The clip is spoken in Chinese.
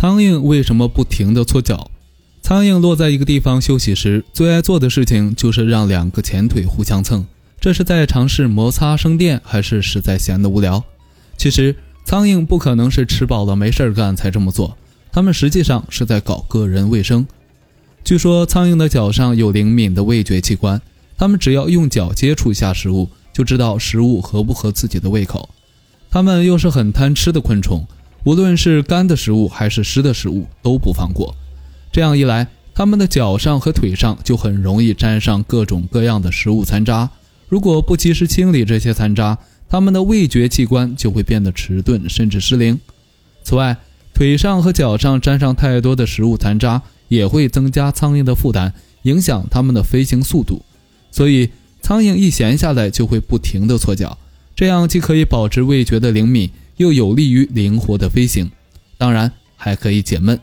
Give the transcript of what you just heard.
苍蝇为什么不停地搓脚？苍蝇落在一个地方休息时，最爱做的事情就是让两个前腿互相蹭，这是在尝试摩擦生电，还是实在闲得无聊？其实苍蝇不可能是吃饱了没事干才这么做，它们实际上是在搞个人卫生。据说苍蝇的脚上有灵敏的味觉器官，它们只要用脚接触一下食物，就知道食物合不合自己的胃口。它们又是很贪吃的昆虫，无论是干的食物还是湿的食物都不放过。这样一来，它们的脚上和腿上就很容易沾上各种各样的食物残渣，如果不及时清理这些残渣，它们的味觉器官就会变得迟钝甚至失灵。此外，腿上和脚上沾上太多的食物残渣也会增加苍蝇的负担，影响它们的飞行速度。所以苍蝇一闲下来就会不停地搓脚，这样既可以保持味觉的灵敏，又有利于灵活的飞行，当然还可以解闷。